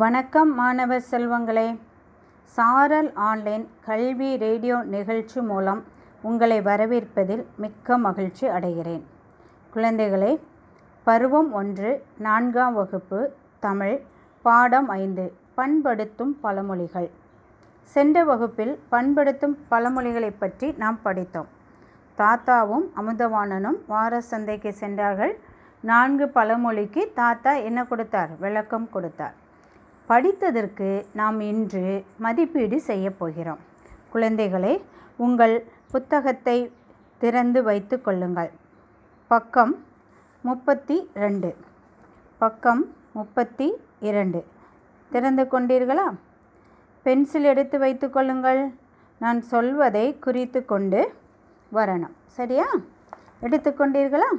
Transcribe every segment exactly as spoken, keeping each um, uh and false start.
வணக்கம் மாணவ செல்வங்களே, சாரல் ஆன்லைன் கல்வி ரேடியோ நிகழ்ச்சி மூலம் உங்களை வரவேற்பதில் மிக்க மகிழ்ச்சி அடைகிறேன். குழந்தைகளே, பருவம் ஒன்று நான்காம் வகுப்பு தமிழ் பாடம் ஐந்து பண்படுத்தும் பழமொழிகள். சென்ற வகுப்பில் பண்படுத்தும் பழமொழிகளை பற்றி நாம் படித்தோம். தாத்தாவும் அமுதவாணனும் வார சந்தைக்கு சென்றார்கள். நான்கு பழமொழிக்கு தாத்தா என்ன கொடுத்தார்? விளக்கம் கொடுத்தார். படித்ததற்கு நாம் இன்று மதிப்பீடு செய்ய போகிறோம். குழந்தைகளே, உங்கள் புத்தகத்தை திறந்து வைத்து கொள்ளுங்கள். பக்கம் முப்பத்தி ரெண்டு பக்கம் முப்பத்தி இரண்டு திறந்து கொண்டீர்களா? பென்சில் எடுத்து வைத்து கொள்ளுங்கள். நான் சொல்வதை குறித்து கொண்டு வரணும். சரியா? எடுத்து கொண்டீர்களா?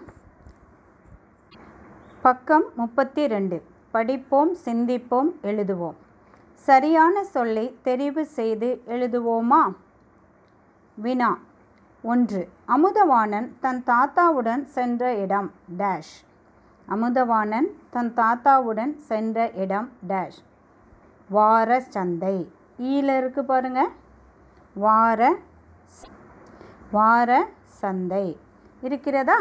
பக்கம் முப்பத்தி ரெண்டு. படிப்போம், சிந்திப்போம், எழுதுவோம். சரியான சொல்லை தெரிவு செய்து எழுதுவோமா? வினா ஒன்று. அமுதவாணன் தன் தாத்தாவுடன் சென்ற இடம் டேஷ். அமுதவாணன் தன் தாத்தாவுடன் சென்ற இடம் டேஷ் வார சந்தை. ஈல இருக்கு பாருங்க. வார வார சந்தை இருக்கிறதா?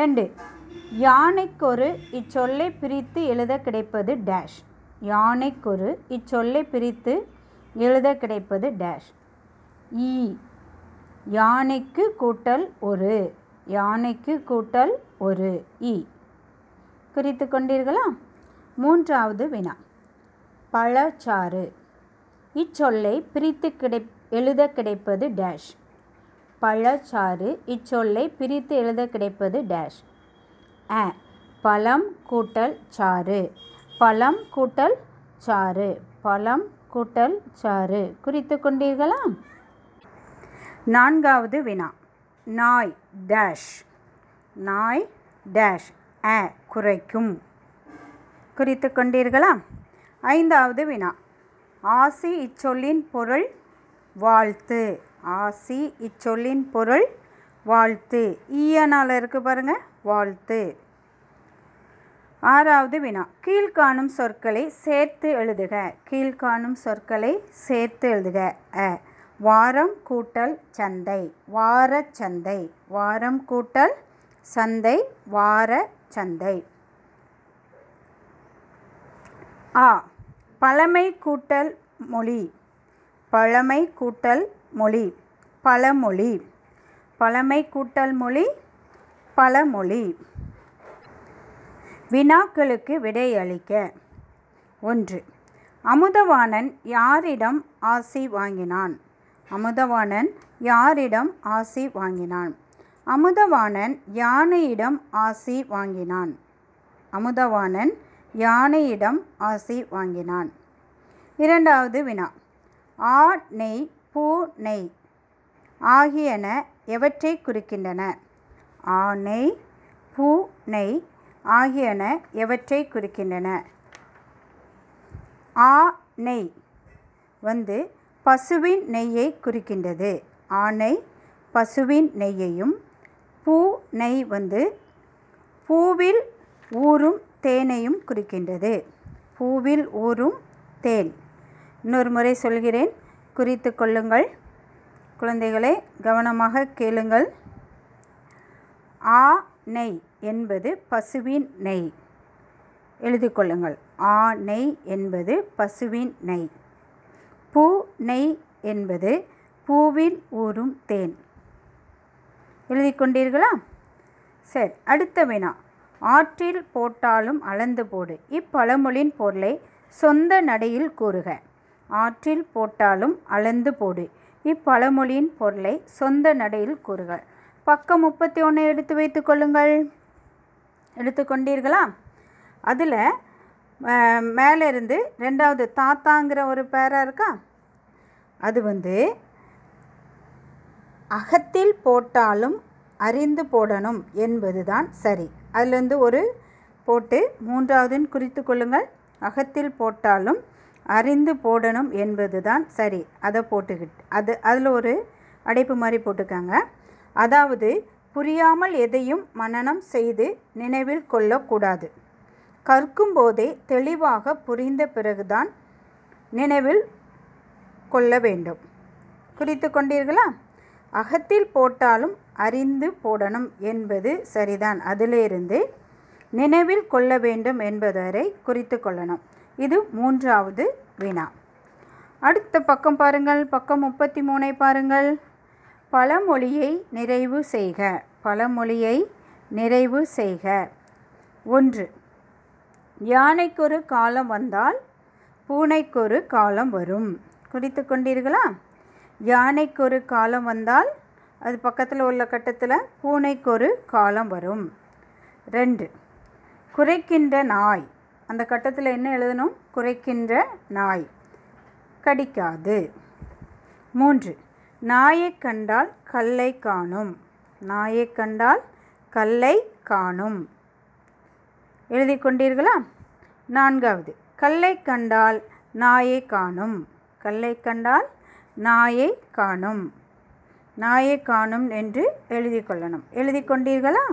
ரெண்டு. யானைக்கொரு இச்சொல்லை பிரித்து எழுத கிடைப்பது டேஷ். யானைக்கொரு இச்சொல்லை பிரித்து எழுத கிடைப்பது டேஷ் ஈ. யானைக்கு கூட்டல் ஒரு. யானைக்கு கூட்டல் ஒரு ஈ. குறித்து கொண்டீர்களா? மூன்றாவது வினா. பழச்சாறு இச்சொல்லை பிரித்து கிடை எழுத கிடைப்பது டேஷ். பழச்சாறு இச்சொல்லை பிரித்து எழுத கிடைப்பது டேஷ் அ. பழம் கூட்டல் சாறு. பழம் கூட்டல் சாறு. பழம் கூட்டல் சாறு. குறித்து கொண்டீர்களா? நான்காவது வினா. நாய் டேஷ். நாய் டேஷ் அ குறைக்கும். குறித்து கொண்டீர்களா? ஐந்தாவது வினா. ஆசி இச்சொல்லின் பொருள் வாழ்த்து. ஆசி இச்சொல்லின் பொருள் வாழ்த்து. ஈயனால் இருக்குது பாருங்கள், வாழ்த்து. ஆறாவது வினா. கீழ்காணும் சொற்களை சேர்த்து எழுதுக. கீழ்காணும் சொற்களை சேர்த்து எழுதுக அ. வாரம் கூட்டல் சந்தை. வார சந்தை. வாரம் கூட்டல் சந்தை வார சந்தை ஆ. பழமை கூட்டல் மொழி. பழமை கூட்டல் மொழி பழமொழி. பழமை கூட்டல் மொழி பழமொழி வினாக்களுக்கு விடையளிக்க. ஒன்று. அமுதவாணன் யாரிடம் ஆசி வாங்கினான்? அமுதவாணன் யாரிடம் ஆசி வாங்கினான்? அமுதவாணன் யானையிடம் ஆசி வாங்கினான். அமுதவாணன் யானையிடம் ஆசி வாங்கினான். இரண்டாவது வினா. ஆ நெய் பூ நெய் ஆகியன எவற்றை குறிக்கின்றன? ஆ நெய் பூ நெய் ஆகியன எவற்றை குறிக்கின்றன? ஆ நெய் வந்து பசுவின் நெய்யை குறிக்கின்றது. ஆனை பசுவின் நெய்யையும், பூ நெய் வந்து பூவில் ஊறும் தேனையும் குறிக்கின்றது. பூவில் ஊறும் தேன். இன்னொரு முறை சொல்கிறேன், குறித்து கொள்ளுங்கள். குழந்தைகளை கவனமாக கேளுங்கள். ஆ நெய் என்பது பசுவின் நெய். எழுதி கொள்ளுங்கள். ஆ நெய் என்பது பசுவின் நெய். பூ நெய் என்பது பூவில் ஊறும் தேன். எழுதி கொண்டீர்களா? சரி, அடுத்த வினா. ஆற்றில் போட்டாலும் அளந்து போடு இப்பழமொழியின் பொருளை சொந்த நடையில் கூறுக. ஆற்றில் போட்டாலும் அளந்து போடு இப்பழமொழியின் பொருளை சொந்த நடையில் கூறுக. பக்கம் முப்பத்தி ஒன்று எடுத்து வைத்து கொள்ளுங்கள். எடுத்து கொண்டீர்களா? அதில் மேலேருந்து ரெண்டாவது தாத்தாங்கிற ஒரு பேரா இருக்கா? அது வந்து அகத்தில் போட்டாலும் அறிந்து போடணும் என்பது தான் சரி. அதுலேருந்து ஒரு போட்டு மூன்றாவதுன்னு குறித்து கொள்ளுங்கள். அகத்தில் போட்டாலும் அறிந்து போடணும் என்பது தான் சரி. அதை போட்டுக்கிட்டு அது அதில் ஒரு அடைப்பு மாதிரி போட்டுக்காங்க. அதாவது புரியாமல் எதையும் மனனம் செய்து நினைவில் கொள்ளக்கூடாது. கற்கும்போதே தெளிவாக புரிந்த பிறகுதான் நினைவில் கொள்ள வேண்டும். குறித்து கொண்டீர்களா? அகத்தில் போட்டாலும் அறிந்து போடணும் என்பது சரிதான். அதிலிருந்து நினைவில் கொள்ள வேண்டும் என்பதை குறித்து கொள்ளணும். இது மூன்றாவது வினா. அடுத்த பக்கம் பாருங்கள், பக்கம் முப்பத்தி மூணை பாருங்கள். பழமொழியை நிறைவு செய்க. பழமொழியை நிறைவு செய்க. ஒன்று, யானைக்கொரு காலம் வந்தால் பூனைக்கொரு காலம் வரும். குறித்து கொண்டீர்களா? யானைக்கொரு காலம் வந்தால் அது பக்கத்தில் உள்ள கட்டத்தில் பூனைக்கொரு காலம் வரும். ரெண்டு, குறைக்கின்ற நாய். அந்த கட்டத்தில் என்ன எழுதணும்? குறைக்கின்ற நாய் கடிக்காது. மூன்று, நாயை கண்டால் கல்லை காணும். நாயை கண்டால் கல்லை காணும். எழுதி கொண்டீர்களா? நான்காவது, கல்லை கண்டால் நாயை காணும். கல்லை கண்டால் நாயை காணும். நாயை காணும் என்று எழுதி கொள்ளணும். எழுதி கொண்டீர்களா?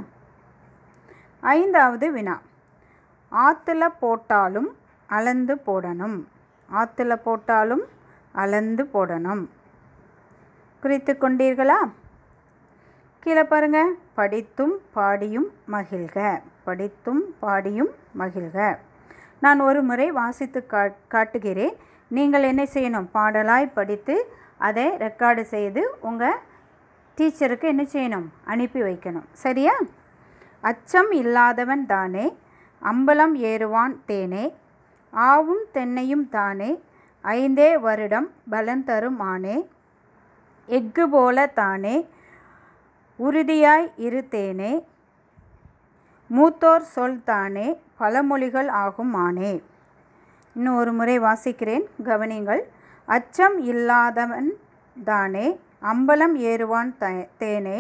ஐந்தாவது வினா. ஆற்றுல போட்டாலும் அளந்து போடணும். ஆற்றுல போட்டாலும் அளந்து போடணும். குறித்து கொண்டீர்களா? கீழே பாருங்கள். படித்தும் பாடியும் மகிழ்க. படித்தும் பாடியும் மகிழ்க. நான் ஒரு முறை வாசித்து காட்டுகிறேன். நீங்கள் என்ன செய்யணும்? பாடலாய் படித்து அதை ரெக்கார்டு செய்து உங்கள் டீச்சருக்கு என்ன செய்யணும்? அனுப்பி வைக்கணும். சரியா? அச்சம் இல்லாதவன் தானே அம்பலம் ஏறுவான் தேனே, ஆவும் தென்னையும் தானே ஐந்தே வருடம் பலன் தரும் ஆனே, எஃகு போல தானே உறுதியாய் இரு தேனே, மூத்தோர் சொல் தானே பழமொழிகள் ஆகும் ஆனே. இன்னும் ஒரு முறை வாசிக்கிறேன், கவனிங்கள். அச்சம் இல்லாதவன் தானே அம்பலம் ஏறுவான் தேனே,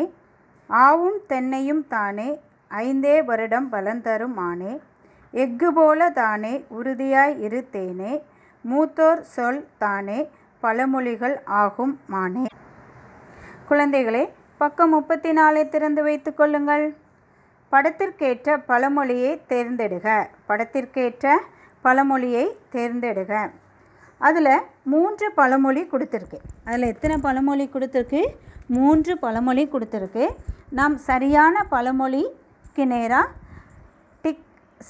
ஆவும் தென்னையும் தானே ஐந்தே வருடம் பலன் தரும் ஆனே, எஃகு போல தானே உறுதியாய் இரு தேனே, மூத்தோர் சொல் தானே பழமொழிகள் ஆகும் மானே. குழந்தைகளே, பக்கம் முப்பத்தி நாலை திறந்து வைத்து கொள்ளுங்கள். படத்திற்கேற்ற பழமொழியை தேர்ந்தெடுக. படத்திற்கேற்ற பழமொழியை தேர்ந்தெடுக. அதில் மூன்று பழமொழி கொடுத்துருக்கு. அதில் எத்தனை பழமொழி கொடுத்துருக்கு? மூன்று பழமொழி கொடுத்துருக்கு. நாம் சரியான பழமொழிக்கு நேராக டிக்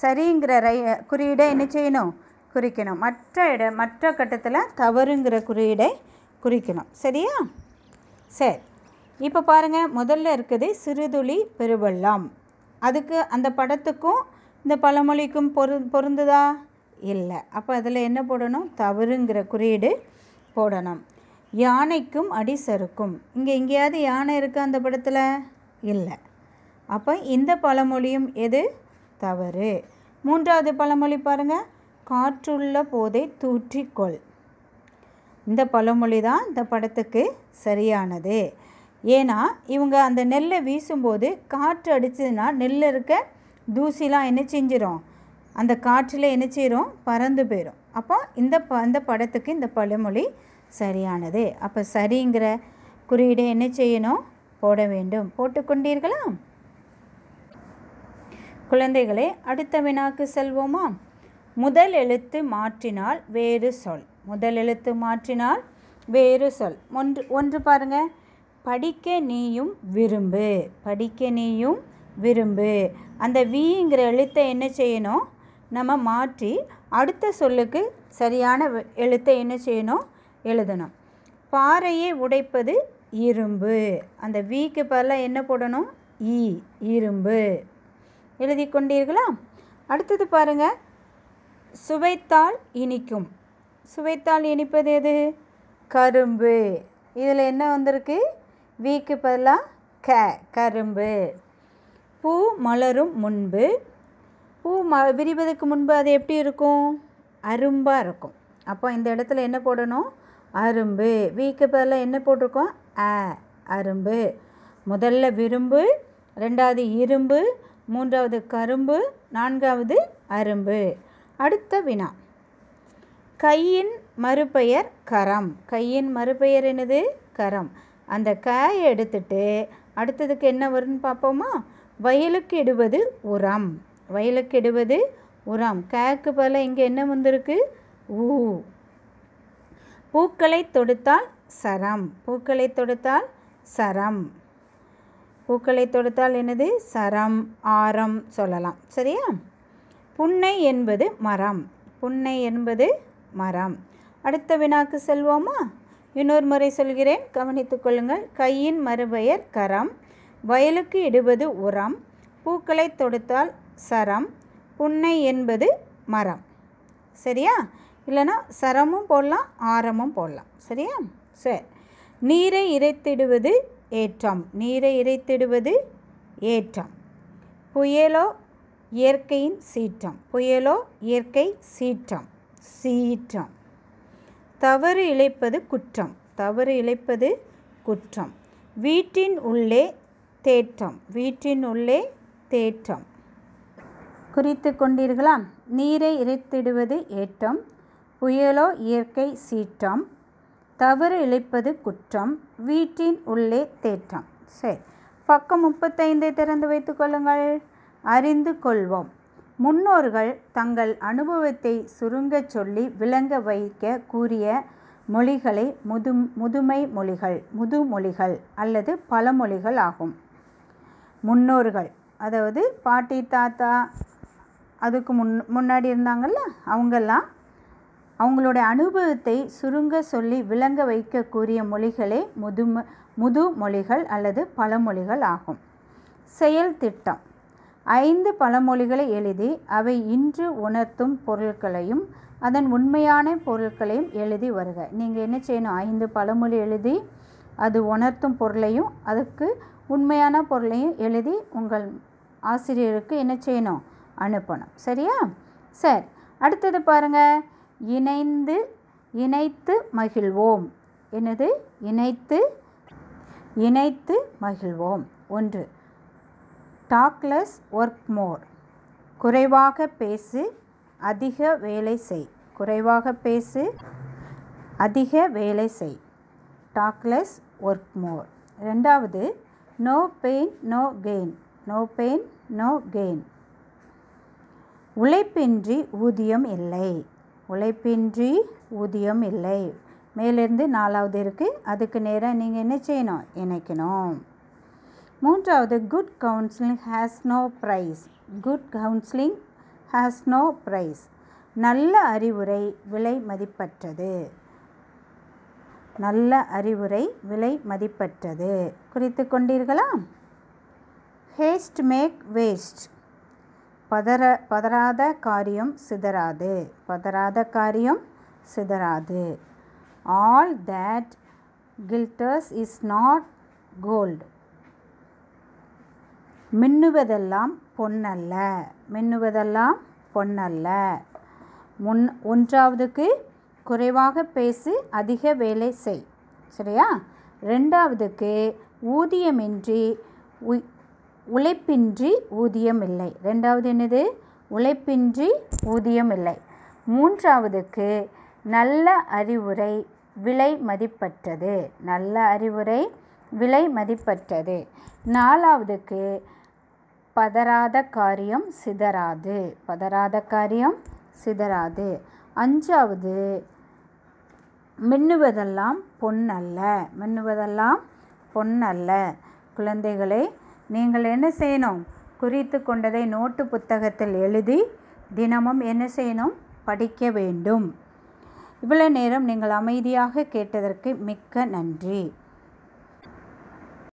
சரிங்கிற ரை குறியீடை என்ன செய்யணும்? குறிக்கணும். மற்ற இட மற்ற கட்டத்தில் தவறுங்கிற குறியீடை குறிக்கணும். சரியா? சரி, இப்போ பாருங்கள். முதல்ல இருக்குது சிறுதுளி பெருவெள்ளம். அதுக்கு அந்த படத்துக்கும் இந்த பழமொழிக்கும் பொரு பொருந்துதா? இல்லை. அப்போ அதில் என்ன போடணும்? தவறுங்கிற குறியீடு போடணும். யானைக்கும் அடி சறுக்கும். இங்கே எங்கேயாவது யானை இருக்கா அந்த படத்தில்? இல்லை. அப்போ இந்த பழமொழியும் எது? தவறு. மூன்றாவது பழமொழி பாருங்கள். காற்றுள்ள போதை தூற்றிக்கொள். இந்த பழமொழி தான் இந்த படத்துக்கு சரியானது. ஏன்னா இவங்க அந்த நெல்லை வீசும்போது காற்று அடிச்சதுன்னா நெல் இருக்க தூசிலாம் என்ன செஞ்சிடும்? அந்த காற்றில் என்ன செய்கிறோம்? பறந்து போயிடும். அப்போ இந்த ப அந்த படத்துக்கு இந்த பழமொழி சரியானது. அப்போ சரிங்கிற குறியீடு என்ன செய்யணும்? போட வேண்டும். போட்டுக்கொண்டீர்களா குழந்தைகளே? அடுத்த வினாக்கு செல்வோமா? முதல் எழுத்து மாற்றினால் வேறு சொல். முதல் எழுத்து மாற்றினால் வேறு சொல். ஒன்று ஒன்று பாருங்கள். படிக்க நீயும் விரும்பு. படிக்க நீயும் விரும்பு. அந்த விங்கிற எழுத்தை என்ன செய்யணும்? நம்ம மாற்றி அடுத்த சொல்லுக்கு சரியான எழுத்தை என்ன செய்யணும்? எழுதணும். பாறையை உடைப்பது இரும்பு. அந்த விக்கு பதில் என்ன போடணும்? ஈ, இரும்பு. எழுதி கொண்டீர்களா? அடுத்தது பாருங்கள். சுவைத்தால் இனிக்கும். சுவைத்தால் இனிப்பது எது? கரும்பு. இதில் என்ன வந்திருக்கு? விக்கு பதிலாக க, கரும்பு. பூ மலரும் முன்பு. பூ ம விரிவதற்கு முன்பு அது எப்படி இருக்கும்? அரும்பாக இருக்கும். அப்போ இந்த இடத்துல என்ன போடணும்? அரும்பு. வீக்கு பதில் என்ன போட்டிருக்கோம்? அ, அரும்பு. முதல்ல விரும்பு, ரெண்டாவது இரும்பு, மூன்றாவது கரும்பு, நான்காவது அரும்பு. அடுத்த வினா. கையின் மறுபெயர் கரம். கையின் மறுபெயர் என்னது? கரம். அந்த கையை எடுத்துட்டு அடுத்ததுக்கு என்ன வரும்னு பார்ப்போமா? வயலுக்கு இடுவது உரம். வயலுக்கு இடுவது உரம். கேக்கு பதில் இங்கே என்ன வந்திருக்கு? ஊ. பூக்களை தொடுத்தால் சரம். பூக்களை தொடுத்தால் சரம். பூக்களை தொடுத்தால் என்னது? சரம், ஆரம் சொல்லலாம். சரியா? புன்னை என்பது மரம். புன்னை என்பது மரம். அடுத்த வினாக்கு செல்வோமா? இன்னொரு முறை சொல்கிறேன், கவனித்து கொள்ளுங்கள். கையின் மறுபெயர் கரம். வயலுக்கு இடுவது உரம். பூக்களை தொடுத்தால் சரம். புன்னை என்பது மரம். சரியா? இல்லைனா சரமும் போடலாம், ஆரமும் போடலாம். சரியா? சரி. நீரை இறைத்திடுவது ஏற்றம். நீரை இறைத்திடுவது ஏற்றம். புயலோ இயற்கையின் சீற்றம். புயலோ இயற்கை சீற்றம். சீற்றம். தவறு இழைப்பது குற்றம். தவறு இழைப்பது குற்றம். வீட்டின் உள்ளே தேற்றம். வீட்டின் உள்ளே தேற்றம். குறித்து கொண்டீர்களா? நீரை இறைத்திடுவது ஏற்றம். புயலோ இயற்கை சீற்றம். தவறு இழைப்பது குற்றம். வீட்டின் உள்ளே தேற்றம். சரி. பக்கம் முப்பத்தைந்தை திறந்து வைத்து கொள்ளுங்கள். அறிந்து கொள்வோம். முன்னோர்கள் தங்கள் அனுபவத்தை சுருங்கச் சொல்லி விளங்க வைக்க கூறிய மொழிகளை முது முதுமை மொழிகள் முதுமொழிகள் அல்லது பழமொழிகள் ஆகும். முன்னோர்கள் அதாவது பாட்டி தாத்தா, அதுக்கு முன் முன்னாடி இருந்தாங்கள்ல அவங்கெல்லாம் அவங்களோட அனுபவத்தை சுருங்க சொல்லி விளங்க வைக்கக்கூடிய மொழிகளே முதும முதுமொழிகள் அல்லது பழமொழிகள் ஆகும். செயல் திட்டம். ஐந்து பழமொழிகளை எழுதி அவை இன்று உணர்த்தும் பொருட்களையும் அதன் உண்மையான பொருட்களையும் எழுதி வருக. நீங்கள் என்ன செய்யணும்? ஐந்து பழமொழி எழுதி அது உணர்த்தும் பொருளையும் அதுக்கு உண்மையான பொருளையும் எழுதி உங்கள் ஆசிரியருக்கு என்ன செய்யணும்? அனுப்பணும். சரியா? சரி. அடுத்தது பாருங்கள். இணைந்து இணைத்து மகிழ்வோம். என்னது? இணைத்து இணைத்து மகிழ்வோம். ஒன்று, டாக்லஸ் ஒர்க் மோர். குறைவாக பேசு, அதிக வேலை செய். குறைவாக பேசு, அதிக வேலை செய். Talk less work more. ரெண்டாவது, no pain no gain. No pain no gain. உழைப்பின்றி ஊதியம் இல்லை. உழைப்பின்றி ஊதியம் இல்லை. மேலிருந்து நாலாவது இருக்குது, அதுக்கு நேராக நீங்கள் என்ன செய்யணும்? இணைக்கணும். மூன்றாவது, good counselling has no price. Good counselling has no price. நல்ல அறிவுரை விலை மதிப்பற்றது. நல்ல அறிவுரை விலை மதிப்பற்றது. குறித்து கொண்டீர்களா? Haste make waste. பதற பதறாத காரியம் சிதறாது. பதறாத காரியம் சிதறாது. All that glitters is not gold. மின்னுவதெல்லாம் பொன்னல்ல. மின்னுவதெல்லாம் பொன்னல்ல. முன் ஒன்றாவதுக்கு குறைவாக பேசு, அதிக வேலை செய். சரியா? ரெண்டாவதுக்கு ஊதியமின்றி உழைப்பின்றி ஊதியம் இல்லை. ரெண்டாவது என்னது? உழைப்பின்றி ஊதியம் இல்லை. மூன்றாவதுக்கு நல்ல அறிவுரை விலை மதிப்பற்றது. நல்ல அறிவுரை விலை மதிப்பற்றது. நாலாவதுக்கு பதறாத காரியம் சிதறாது. பதறாத காரியம் சிதறாது. அஞ்சாவது, மின்னுவதெல்லாம் பொன்னல்ல. மின்னுவதெல்லாம் பொன்னல்ல. குழந்தைகளை நீங்கள் என்ன செய்யணும்? குறித்து கொண்டதை நோட்டு புத்தகத்தில் எழுதி தினமும் என்ன செய்யணும்? படிக்க வேண்டும். இவ்வளோ நேரம் நீங்கள் அமைதியாக கேட்டதற்கு மிக்க நன்றி.